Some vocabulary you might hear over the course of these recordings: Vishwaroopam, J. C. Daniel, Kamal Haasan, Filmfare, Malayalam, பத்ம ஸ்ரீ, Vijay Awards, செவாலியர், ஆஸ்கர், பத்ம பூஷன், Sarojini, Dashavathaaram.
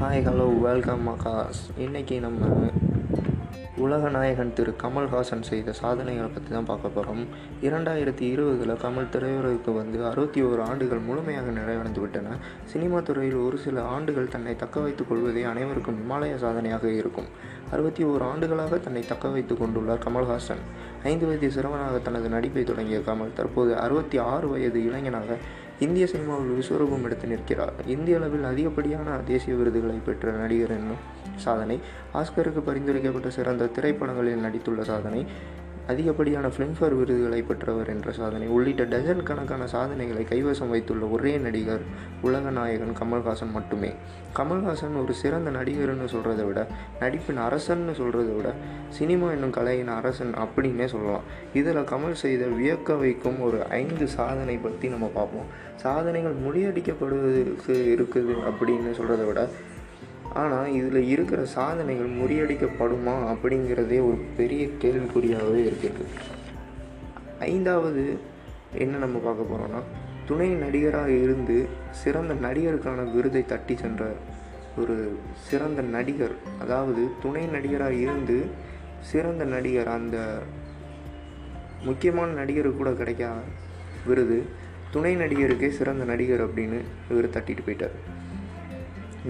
Hi hello welcome மகாஸ். இன்றைக்கி நம்ம உலக நாயகன் திரு கமல் ஹாசன் செய்த சாதனைகளை பற்றி தான் பார்க்க போகிறோம். 2020 கமல் திரையுலகிற்கு வந்து 61 ஆண்டுகள் முழுமையாக நிறைவடைந்து விட்டன. சினிமா துறையில் ஒரு சில ஆண்டுகள் தன்னை தக்க வைத்துக் கொள்வதே அனைவருக்கும் இமாலய சாதனையாக இருக்கும். 61 ஆண்டுகளாக தன்னை தக்க வைத்துக் கொண்டுள்ளார் கமல்ஹாசன். 5 வயது சிறுவனாக தனது நடிப்பை தொடங்கிய கமல் தற்போது 66 வயது இளைஞனாக இந்திய சினிமாவில் விஸ்வரூபம் எடுத்து நிற்கிறார். இந்திய அளவில் அதிகப்படியான தேசிய விருதுகளை பெற்ற நடிகர் என்னும் சாதனை, ஆஸ்கருக்கு பரிந்துரைக்கப்பட்ட சிறந்த திரைப்படங்களில் நடித்துள்ள சாதனை, அதிகப்படியான ஃபிலிம்ஃபேர் விருதுகளை பெற்றவர் என்ற சாதனை உள்ளிட்ட டஜன் கணக்கான சாதனைகளை கைவசம் வைத்துள்ள ஒரே நடிகர் உலக நாயகன் கமல்ஹாசன் மட்டுமே. கமல்ஹாசன் ஒரு சிறந்த நடிகர்னு சொல்கிறத விட, நடிப்பின் அரசன்னு சொல்கிறத விட, சினிமா என்னும் கலையின் அரசன் அப்படின்னே சொல்லலாம். இதில் கமல் செய்த வியக்க வைக்கும் ஒரு 5 சாதனை பற்றி நம்ம பார்ப்போம். சாதனைகள் முறியடிக்கப்படுவதற்கு இருக்குது அப்படின்னு சொல்கிறத விட, ஆனால் இதில் இருக்கிற சாதனைகள் முறியடிக்கப்படுமா அப்படிங்கிறதே ஒரு பெரிய கேள்விக்குறியாகவே இருக்குது. 5வது என்ன நம்ம பார்க்க போகிறோன்னா, துணை நடிகராக இருந்து சிறந்த நடிகருக்கான விருதை தட்டி சென்ற ஒரு சிறந்த நடிகர். அதாவது துணை நடிகராக இருந்து சிறந்த நடிகர், அந்த முக்கியமான நடிகரு கூட கிடைக்காத விருது துணை நடிகருக்கே சிறந்த நடிகர் அப்படின்னு இவர் தட்டிட்டு போயிட்டார்.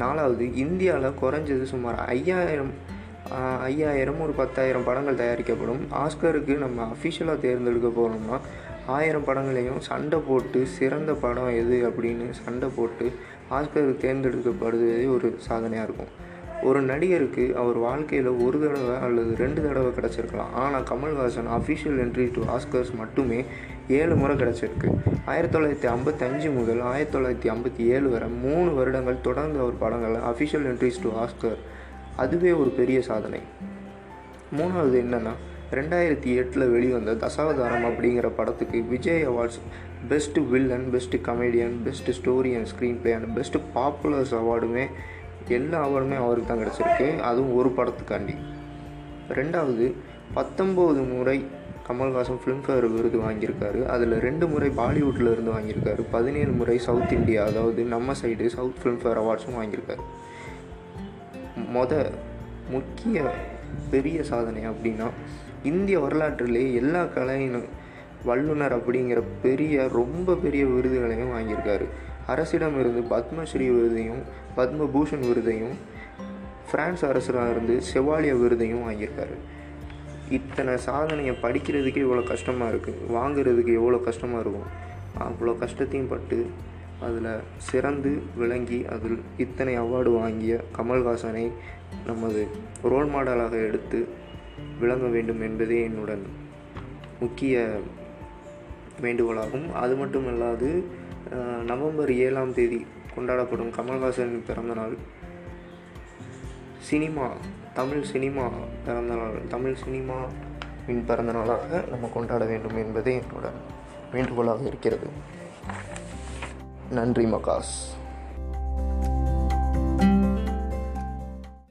4வது, இந்தியாவில் குறைஞ்சது சுமார் 10,000 to 10,000 படங்கள் தயாரிக்கப்படும். ஆஸ்கருக்கு நம்ம அஃபிஷியலாக தேர்ந்தெடுக்க போகிறோம்னா 1000 படங்களையும் சண்டை போட்டு சிறந்த படம் எது அப்படின்னு சண்டை போட்டு ஆஸ்கருக்கு தேர்ந்தெடுக்கப்படுது ஒரு சாதனையாக இருக்கும். ஒரு நடிகருக்கு அவர் வாழ்க்கையில் ஒரு தடவை அல்லது 2 தடவை கிடச்சிருக்கலாம். ஆனால் Kamal Haasan official entry to Oscars மட்டுமே 7 முறை கிடச்சிருக்கு. 1955 முதல் 1957 வரை 3 வருடங்கள் தொடர்ந்து அவர் படங்கள் அஃபிஷியல் என்ட்ரிஸ் டு ஆஸ்கர், அதுவே ஒரு பெரிய சாதனை. 3வது என்னென்னா, 2008 வெளிவந்த தசாவதாரம் அப்படிங்கிற படத்துக்கு Vijay awards best villain, best comedian, best story and screen play and best populars அவார்டுமே எல்லா அவார்டுமே அவருக்கு தான் கிடச்சிருக்கு, அதுவும் ஒரு படத்துக்காண்டி. 2வது, 19 முறை கமல்ஹாசன் ஃபிலிம்ஃபேர் விருது வாங்கியிருக்காரு. அதில் 2 முறை பாலிவுட்டில் இருந்து வாங்கியிருக்காரு. 17 முறை சவுத் இந்தியா, அதாவது நம்ம சைடு சவுத் ஃபிலிம்ஃபேர் அவார்ட்ஸும் வாங்கியிருக்காரு. முக்கிய பெரிய சாதனை அப்படின்னா, இந்திய வரலாற்றிலேயே எல்லா கலையினும் வல்லுனர் அப்படிங்கிற ரொம்ப பெரிய விருதுகளையும் வாங்கியிருக்காரு. அரசிடமிருந்து பத்ம ஸ்ரீ விருதையும் பத்ம பூஷன் விருதையும், பிரான்ஸ் அரசிடமிருந்து செவாலியர் விருதையும் வாங்கியிருக்காரு. இத்தனை சாதனையை படிக்கிறதுக்கே இவ்வளோ கஷ்டமாக இருக்குது, வாங்கிறதுக்கு எவ்வளோ கஷ்டமாக இருக்கும். அவ்வளோ கஷ்டத்தையும் பட்டு அதில் சிறந்து விளங்கி அதில் இத்தனை அவார்டு வாங்கிய கமல்ஹாசனை நமது ரோல் மாடலாக எடுத்து விளங்க வேண்டும் என்பதே என்னுடன் முக்கிய வேண்டுகோளாகும். அது மட்டும் இல்லாது நவம்பர் 7 கொண்டாடப்படும் கமல்ஹாசன் பிறந்தநாள், தமிழ் சினிமாவின் பிறந்தநாளாக நம்ம கொண்டாட வேண்டும் என்பதே என்னோட வேண்டுகோளாக இருக்கிறது. நன்றி மகாஸ்.